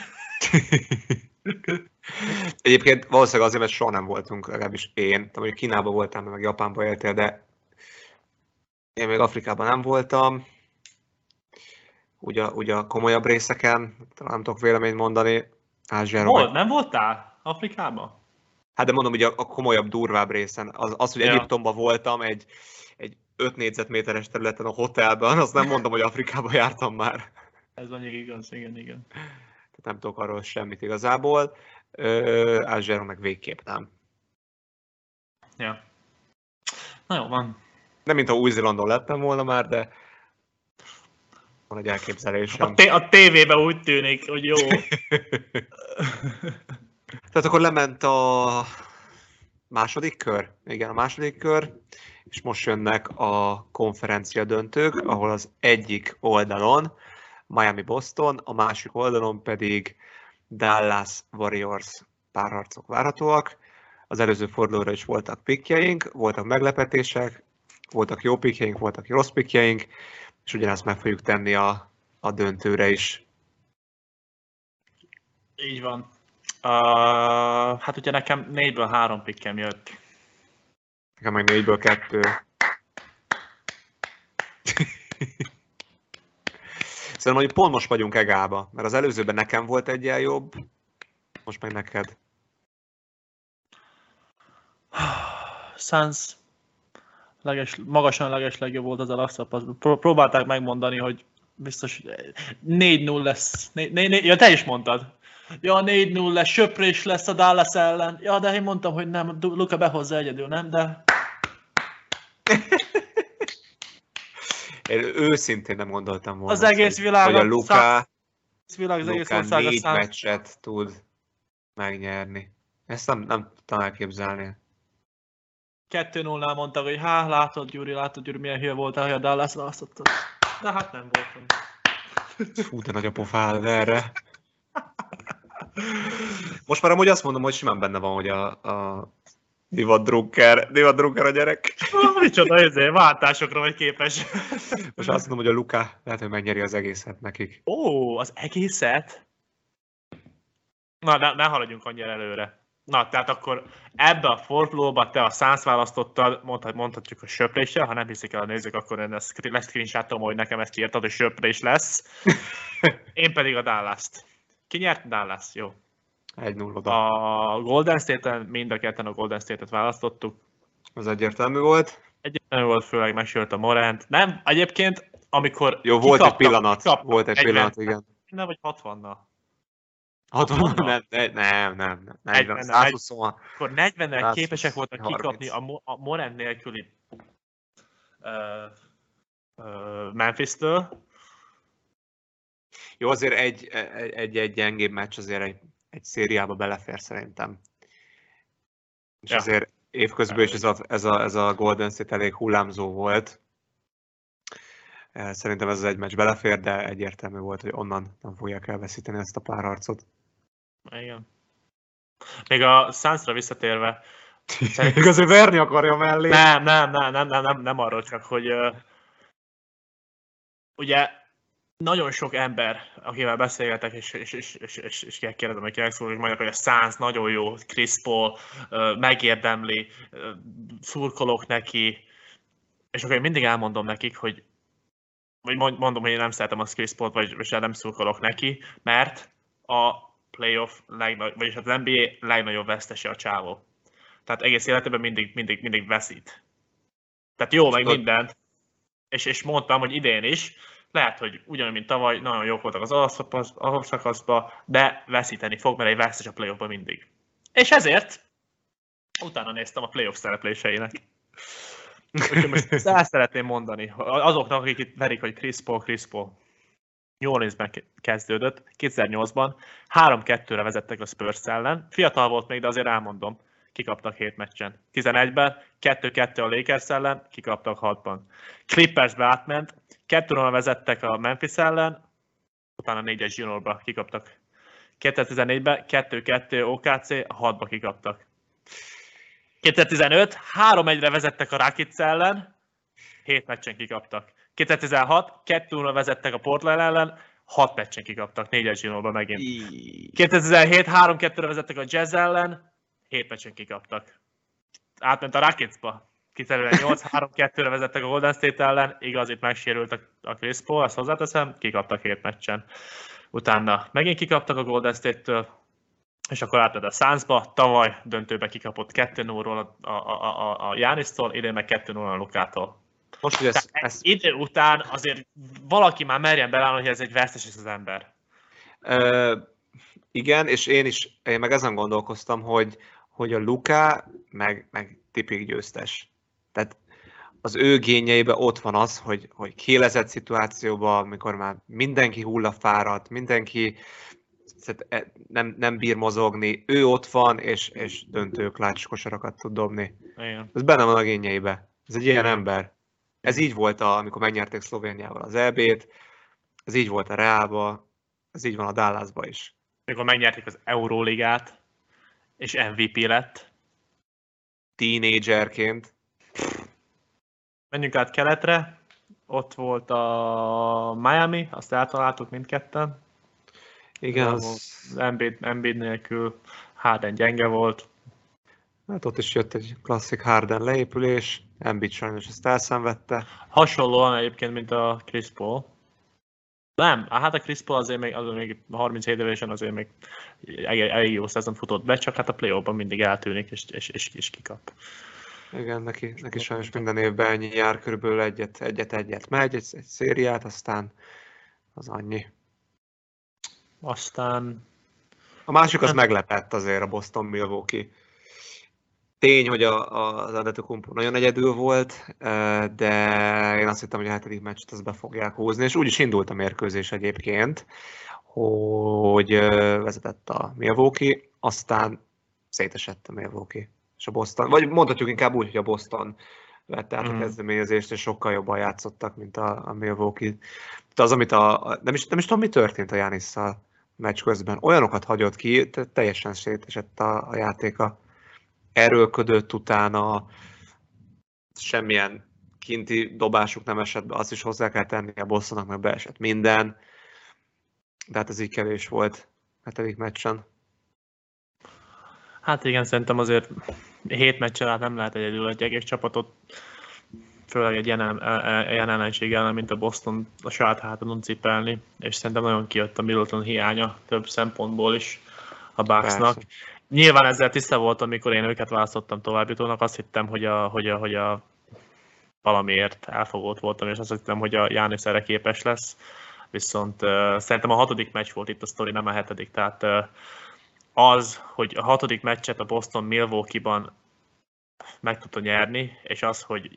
Egyébként valószínűleg azért, mert soha nem voltunk, legalábbis én. Mondjuk Kínában voltam, meg Japánban éltél, de én még Afrikában nem voltam. Ugye a komolyabb részeken, talán nem tudok véleményt mondani. Ázsiáról. Nem voltál Afrikában? Hát de mondom, hogy a komolyabb, durvább részen. Az hogy Egyiptomban voltam, egy 5 négyzetméteres területen a hotelben, azt nem mondom, hogy Afrikában jártam már. Ez mondjuk igaz, igen. Tehát nem tudok arról semmit igazából. Ázsiáról meg végképp nem. Ja. Na jó, van. Nem, mintha Új-Zélandon lettem volna már, de van egy elképzelésem. A tévében úgy tűnik, hogy jó. Tehát akkor lement a második kör? Igen, a második kör, és most jönnek a konferencia döntők, ahol az egyik oldalon Miami-Boston, a másik oldalon pedig Dallas Warriors párharcok várhatóak. Az előző fordulóra is voltak pikkjeink, voltak meglepetések, voltak jó pikkjeink, voltak rossz pikkjeink, és ugyanezt meg fogjuk tenni a döntőre is. Így van. Hát ugye nekem 4-ből 3 pikkem jött. Nekem meg 4-ből 2. Szerintem hogy pont most vagyunk egába, mert az előzőben nekem volt egyen jobb, most meg neked. Suns magasan legeslegjobb volt az a lasszabb. Próbálták megmondani, hogy biztos 4-0 lesz. Ja, te is mondtad. Ja, 4-0 lesz, söprés lesz a Dallas ellen. Ja, de én mondtam, hogy nem, Luka behozza egyedül, nem, de... Én őszintén nem gondoltam volna, az egész világ, hogy a Luka 4 meccset tud megnyerni. Ezt nem tudtam elképzelni. 2-0-nál mondtak, hogy látod Gyuri, milyen hülye voltál, hogy a Dallasra azt adtad. De hát nem voltam. Fú, de nagy a pofád erre. Most már amúgy azt mondom, hogy simán benne van, hogy a divat drukker a gyerek. Micsoda, váltásokra vagy képes. Most azt mondom, hogy a Luka lehet, hogy megnyeri az egészet nekik. Ó, az egészet? Na, ne haladjunk annyira előre. Na, tehát akkor ebbe a fordulóba te a Suns választottad, mondhatjuk a söpréssel, ha nem hiszik el a nézők, akkor én ezt lescreenshotom, hogy nekem ezt írtad, hogy söprés lesz. Én pedig a Dallast. Ki nyert? Dallas, jó. 1-0 oda. A Golden State-en, mind a ketten a Golden State-et választottuk. Az egyértelmű volt. Egyértelmű volt, főleg megsérült a Morant. Nem, egyébként, amikor jó, volt egy pillanat. Volt egy pillanat, igen. Nem, vagy 60-nal. 60-nal? Nem. 120-nal. Akkor 40-nel képesek voltak kikapni a Morant nélküli Memphis-től. Jó, azért egy gyengébb meccs azért egy szériába belefér szerintem. És ja. Azért évközben is ez a Golden State elég hullámzó volt. Szerintem ez az egy meccs belefér, de egyértelmű volt, hogy onnan nem fogják elveszíteni ezt a párharcot. Igen. Még a Sunsra visszatérve. Még azért verni akarja mellé. Nem arról csak, hogy ugye nagyon sok ember, akivel beszélgetek, és kérdezem, hogy megszólok, hogy mondják, hogy a Suns nagyon jó, Chris Paul megérdemli, szurkolok neki, és akkor én mindig elmondom nekik, vagy mondom, hogy én nem szeretem a Chris Paul-t, vagy nem szurkolok neki, mert a playoff, vagyis az NBA legnagyobb vesztese a csávó. Tehát egész életében mindig veszít. Tehát jó, meg mindent. És mondtam, hogy idén is, lehet, hogy ugyanúgy, mint tavaly, nagyon jók voltak az alapszakaszban, de veszíteni fog, mert egy vesztes a playoffban mindig. És ezért utána néztem a playoff szerepléseinek. Úgyhogy most el szeretném mondani, azoknak, akik itt verik, hogy Chris Paul. New Orleansben kezdődött, 2008-ban, 3-2-re vezettek a Spurs ellen. Fiatal volt még, de azért elmondom, kikaptak 7 meccsen. 11-ben, 2-2 a Lakers ellen, kikaptak 6-ban. Clippersbe átment, 2-0-ra vezettek a Memphis ellen, utána 4-1 Zsinórba kikaptak. 2014-ben 2-2 OKC, 6-ba kikaptak. 2015, 3-1-re vezettek a Rockets ellen, 7 meccsen kikaptak. 2016, 2-0-ra vezettek a Portland ellen, 6 meccsen kikaptak, 4-es zsinórban megint. 2007 3-2-re vezettek a Jazz ellen, 7 meccsen kikaptak. Átment a Rocketsba. 2008 3-2-re vezettek a Golden State ellen, igaz, itt megsérült a Chris Paul, azt hozzáteszem, kikaptak 7 meccsen. Utána megint kikaptak a Golden State-től, és akkor átment a Sunsba, tavaly döntőben kikapott 2-0-ról a Jánisztól, idén meg 2-0-ról a Lukától. Most, hogy ez idő után azért valaki már merjen belállni, hogy ez egy vesztes ez az ember. Igen, és én meg ezen gondolkoztam, hogy a Luka meg tipik győztes. Tehát az ő génjeiben ott van az, hogy kélezett szituációban, amikor már mindenki hullafáradt, mindenki nem bír mozogni, ő ott van, és döntő klács kosarakat tud dobni. Igen. Ez benne van a génjeiben. Ez egy ilyen ember. Ez így volt, amikor megnyerték Szlovéniával az EB-t, ez így volt a Realban, ez így van a Dallasban is. Amikor megnyerték az Euro Ligát, és MVP lett. Teenagerként. Menjünk át keletre, ott volt a Miami, azt eltaláltuk mindketten. Igen, az Embiid nélkül Harden gyenge volt. Hát ott is jött egy klasszik Harden leépülés, Embiid sajnos ezt elszenvedte. Hasonlóan egyébként, mint a Chris Paul. Nem, hát a Chris Paul azért még 37 évesen azért még elég jó szezon futott be, csak hát a play-offban mindig eltűnik és kikap. Igen, neki sajnos minden évben ennyi jár, körülbelül egyet megy, egy szériát, aztán az annyi. Aztán... A másik az meglepett azért a Boston Milwaukee. Tény, hogy az Adetokumpo nagyon egyedül volt, de én azt hittem, hogy a hetedik meccset azt be fogják húzni, és úgy is indult a mérkőzés egyébként, hogy vezetett a Milwaukee, aztán szétesett a Milwaukee. És a Boston, vagy mondhatjuk inkább úgy, hogy a Boston vette át a kezdeményezést, és sokkal jobban játszottak, mint a Milwaukee. De az, amit nem is tudom, mi történt a Jánisszal meccs közben. Olyanokat hagyott ki, teljesen szétesett a játéka. Erőlködött utána, semmilyen kinti dobásuk nem esett be, azt is hozzá kell tenni, a Bostonnak meg beesett minden. De hát ez így kevés volt hetedik meccsen. Hát igen, szerintem azért 7 meccsen át nem lehet egyedül egy egész csapatot, főleg egy ilyen ellenség ellen, mint a Boston, a saját háton cipelni, és szerintem nagyon kijött a Middleton hiánya több szempontból is a Bucksnak. Nyilván ezzel tiszta volt, amikor én őket választottam továbbjutónak, azt hittem, hogy valamiért elfogott voltam, és azt hittem, hogy a Jánisz erre képes lesz, viszont szerintem a 6. meccs volt itt a sztori, nem a 7. Tehát az, hogy a 6. meccset a Boston Milwaukee-ban meg tudta nyerni, és az, hogy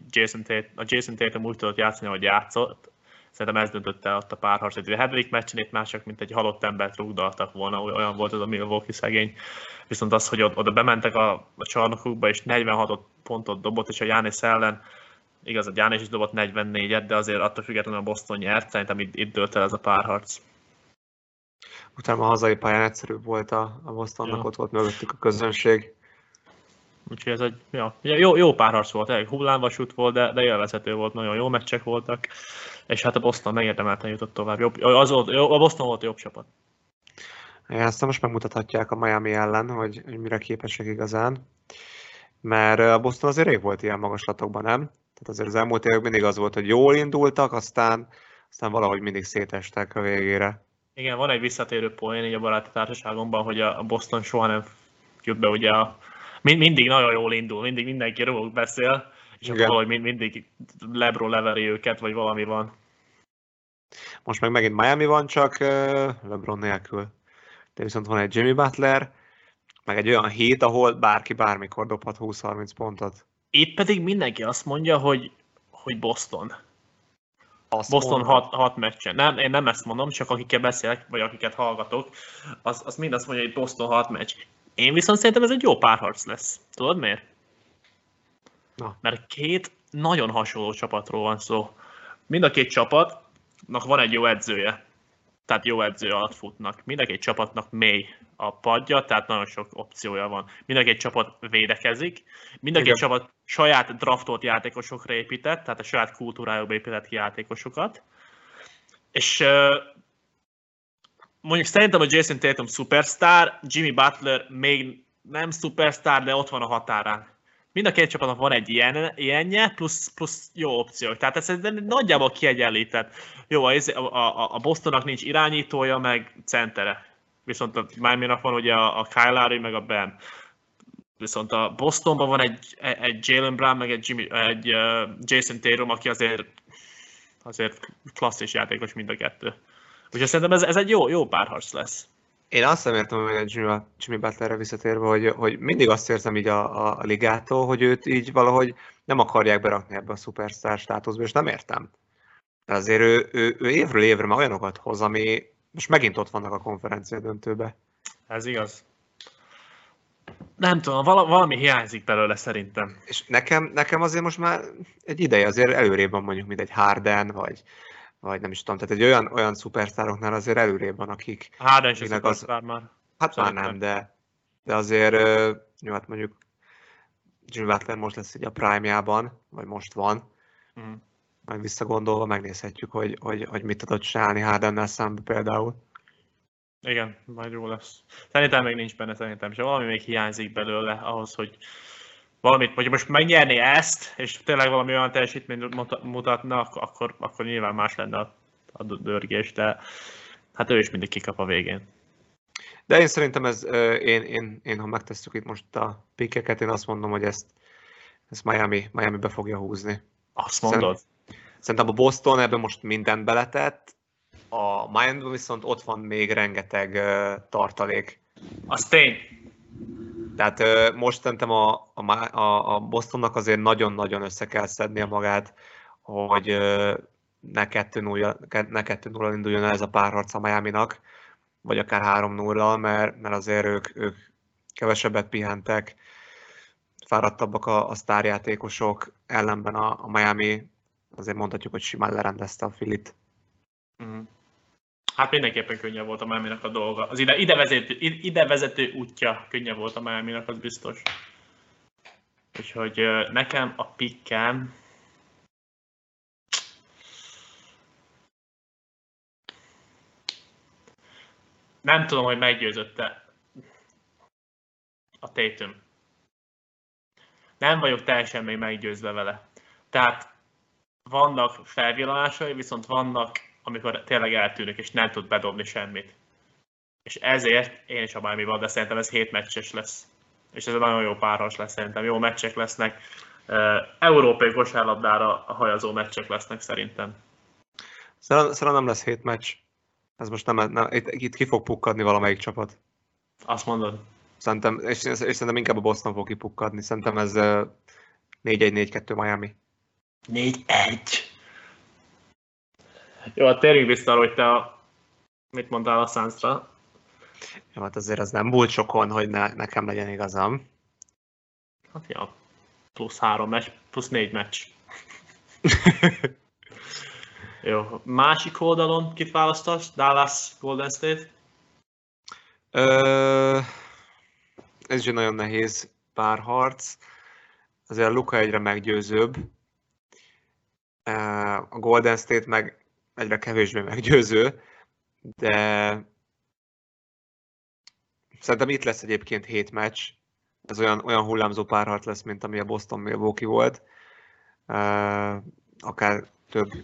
Jason Tatum úgy tudott játszani, ahogy játszott, szerintem ez döntött el ott a párharcot. A 7. meccsen itt már csak mint egy halott embert rugdaltak volna, olyan volt az a Milwaukee szegény. Viszont az, hogy oda bementek a csarnokukba, és 46 pontot dobott, és a Jánisz ellen, igaz, a Jánisz is dobott 44-et, de azért attól függetlenül a Boston nyert, szerintem itt dölt el ez a párharc. Utána a hazai pályán egyszerűbb volt a Bostonnak, Ott volt mögöttük a közönség. Úgyhogy ez egy jó párharc volt, egy hullámvasút volt, de élvezhető volt, nagyon jó meccsek voltak, és hát a Boston megérdemelten jutott tovább. A Boston volt a jobb csapat. Ja, aztán most megmutathatják a Miami ellen, hogy mire képesek igazán, mert a Boston azért rég volt ilyen magaslatokban, nem? Tehát azért az elmúlt évek mindig az volt, hogy jól indultak, aztán valahogy mindig szétestek a végére. Igen, van egy visszatérő poén így a baráti társaságomban, hogy a Boston soha nem jut be, ugye mindig nagyon jól indul, mindig mindenki róluk beszél, és akkor valahogy mindig LeBron leveri őket, vagy valami van. Most meg megint Miami van, csak LeBron nélkül. De viszont van egy Jimmy Butler, meg egy olyan hét, ahol bárki bármikor dobhat 20-30 pontot. Itt pedig mindenki azt mondja, hogy Boston. Boston 6 meccsen. Nem, én nem ezt mondom, csak akikkel beszélek, vagy akiket hallgatok, az mind azt mondja, hogy Boston 6 meccs. Én viszont szerintem ez egy jó párharc lesz. Tudod miért? Na. Mert két nagyon hasonló csapatról van szó. Mind a két csapatnak van egy jó edzője. Tehát jó edző alatt futnak. Mind a két csapatnak mély a padja, tehát nagyon sok opciója van. Mind a két csapat védekezik. Mind a két csapat saját draftolt játékosokra épített, tehát a saját kultúrájába épített játékosokat. És mondjuk szerintem a Jason Tatum szupersztár, Jimmy Butler még nem szupersztár, de ott van a határán. Mind a két csapatnak van egy ilyenje, plusz jó opciók. Tehát ez nagyjából kiegyenlített. Jó, a Bostonnak nincs irányítója, meg centere. Viszont a Miami-nak van ugye a Kyle Lowry, meg a Ben. Viszont a Bostonban van egy Jaylen Brown, meg egy Jason Tatum, aki azért klasszis játékos mind a kettő. Úgyhogy szerintem ez egy jó párharc lesz. Én azt nem értem meg a Jimmy Butlerre visszatérve, hogy mindig azt érzem így a ligától, hogy őt így valahogy nem akarják berakni ebbe a szupersztár státuszba, és nem értem. De azért ő évről évre már olyanokat hoz, ami most megint ott vannak a konferencia döntőbe. Ez igaz. Nem tudom, valami hiányzik belőle szerintem. És nekem azért most már egy ideje, azért előrébb van mondjuk, mint egy Harden, vagy nem is tudom, tehát egy olyan szupersztároknál azért előrébb van, akik... Harden is a szupersztár már. Hát már nem, de azért jó, hát mondjuk Jimmy Butler most lesz így a prime-jában, vagy most van. Mm. Majd visszagondolva megnézhetjük, hogy mit tudod csinálni Hardennel számba például. Igen, majd jó lesz. Szerintem még nincs benne, és valami még hiányzik belőle ahhoz, hogy valamit, hogy most megnyerni ezt, és tényleg valami olyan teljesítményt mutatnak, akkor nyilván más lenne a dörgés, de hát ő is mindig kikap a végén. De én szerintem én ha megtesszük itt most a pikkeket, én azt mondom, hogy ezt Miami be fogja húzni. Azt mondod? Szerintem a Boston ebben most mindent beletett, a Miami viszont ott van még rengeteg tartalék. Az tény. Tehát most szerintem a Bostonnak azért nagyon-nagyon össze kell szednie magát, hogy ne 2-0 induljon el ez a párharc a Miaminak, vagy akár 3-0-al, mert azért ők kevesebbet pihentek, fáradtabbak a sztárjátékosok, ellenben a Miami azért mondhatjuk, hogy simán lerendezte a filit. Uh-huh. Hát mindenképpen könnyebb volt a Miaminak a dolga. Az ide vezető útja könnyebb volt a Miaminak, az biztos. Úgyhogy nekem a pikkem... Nem tudom, hogy meggyőzött-e a Tatum. Nem vagyok teljesen még meggyőzve vele. Tehát vannak felvillanásai, viszont vannak, amikor tényleg eltűnik, és nem tud bedobni semmit. És ezért én is a Miami van, de szerintem ez 7 meccses lesz. És ez egy nagyon jó páros lesz szerintem. Jó meccsek lesznek. Európai kosárlabdára hajazó meccsek lesznek szerintem. Szerintem nem lesz 7 meccs. Ez most nem itt ki fog pukkadni valamelyik csapat. Azt mondod? Szerintem, és szerintem inkább a Boston fog kipukkadni. Szerintem ez 4-1-4-2 Miami. 4-1? Jó, hát térjünk vissza arra, hogy mit mondtál a Sunsra? Jó, hát azért az nem volt sokon, hogy nekem legyen igazam. Hát ja, plusz 3 meccs, plusz 4 meccs. Jó, másik oldalon kit választasz? Dallas, Golden State? Ez is egy nagyon nehéz párharc. Azért a Luka egyre meggyőzőbb. A Golden State meg egyre kevésbé meggyőző, de szerintem itt lesz egyébként 7 meccs. Ez olyan hullámzó párharc lesz, mint ami a Boston-Milwaukee volt. Akár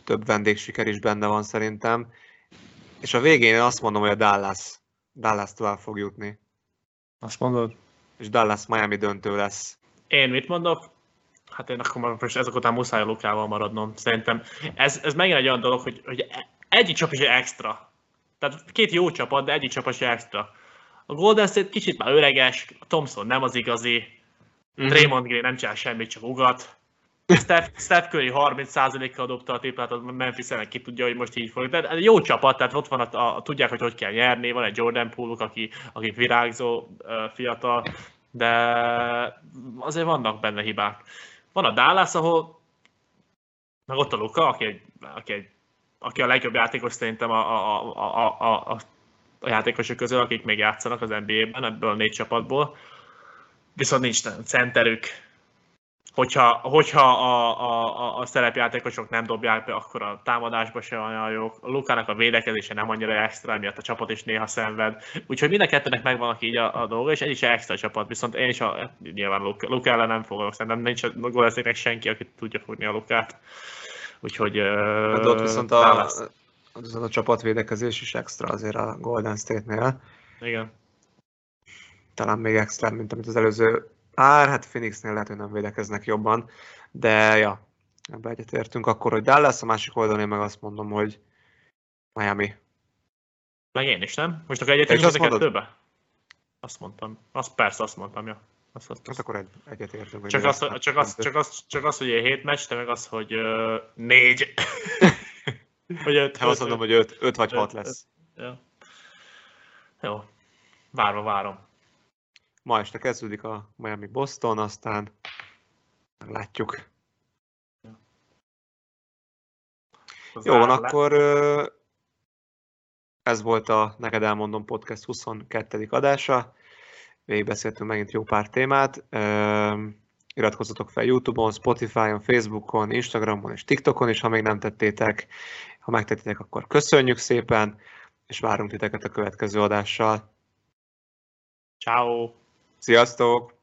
több vendégsiker is benne van szerintem. És a végén én azt mondom, hogy a Dallas tovább fog jutni. Azt mondod? És Dallas-Miami döntő lesz. Én mit mondok? Hát én akkor most ezek után muszáj a Lukával maradnom. Szerintem ez megint egy olyan dolog, hogy egyik csapat is extra. Tehát két jó csapat, de egyik csapat is extra. A Golden State kicsit már öreges, a Thompson nem az igazi, Draymond Green nem csinál semmit, csak ugat. Steph Curry 30%-kal dobta a téplát, a Memphis ellen ki tudja, hogy most így fog. De jó csapat, tehát ott van tudják, hogy kell nyerni, van egy Jordan Poole-uk, akik virágzó, fiatal, de azért vannak benne hibák. Van a Dallas, ahol meg ott a Luka, aki a legjobb játékos szerintem a játékosok közül, akik még játszanak az NBA-ben, ebből a 4 csapatból. Viszont nincs centerük. hogyha a szerepjátékosok nem dobják be, akkor a támadásba se olyan jók. A Lukának a védekezése nem annyira extra, miatt a csapat is néha szenved. Úgyhogy mind a kettőnek megvannak így a dolga, és egy is extra csapat. Viszont én is nyilván Luka ellen nem fogok, szerintem nincs a gólezének senki, aki tudja fogni a Lukát. Úgyhogy... hát ott viszont a csapatvédekezés is extra azért a Golden State-nél. Igen. Talán még extra, mint amit az előző... hát Phoenixnél lehet, hogy nem védekeznek jobban, de ja, ebbe egyetértünk akkor, hogy Dallas, a másik oldalon én meg azt mondom, hogy Miami. Meg én is, nem? Most akkor egyetértünk az a kettőbe? Azt mondtam. Persze, azt mondtam, ja. Hát akkor egyetértünk. Csak az, hogy én 7 meccs, te meg az, hogy 4. Azt mondom, hogy 5 vagy 6 lesz. Ja. Jó, várom. Ma este kezdődik a Miami-Boston, aztán meglátjuk. Jó van, akkor ez volt a Neked Elmondom Podcast 22. adása. Végigbeszéltünk megint jó pár témát. Iratkozzatok fel YouTube-on, Spotify-on, Facebookon, Instagramon és TikTokon is, ha még nem tettétek. Ha megtettétek, akkor köszönjük szépen, és várunk titeket a következő adással. Ciao. Sziasztok!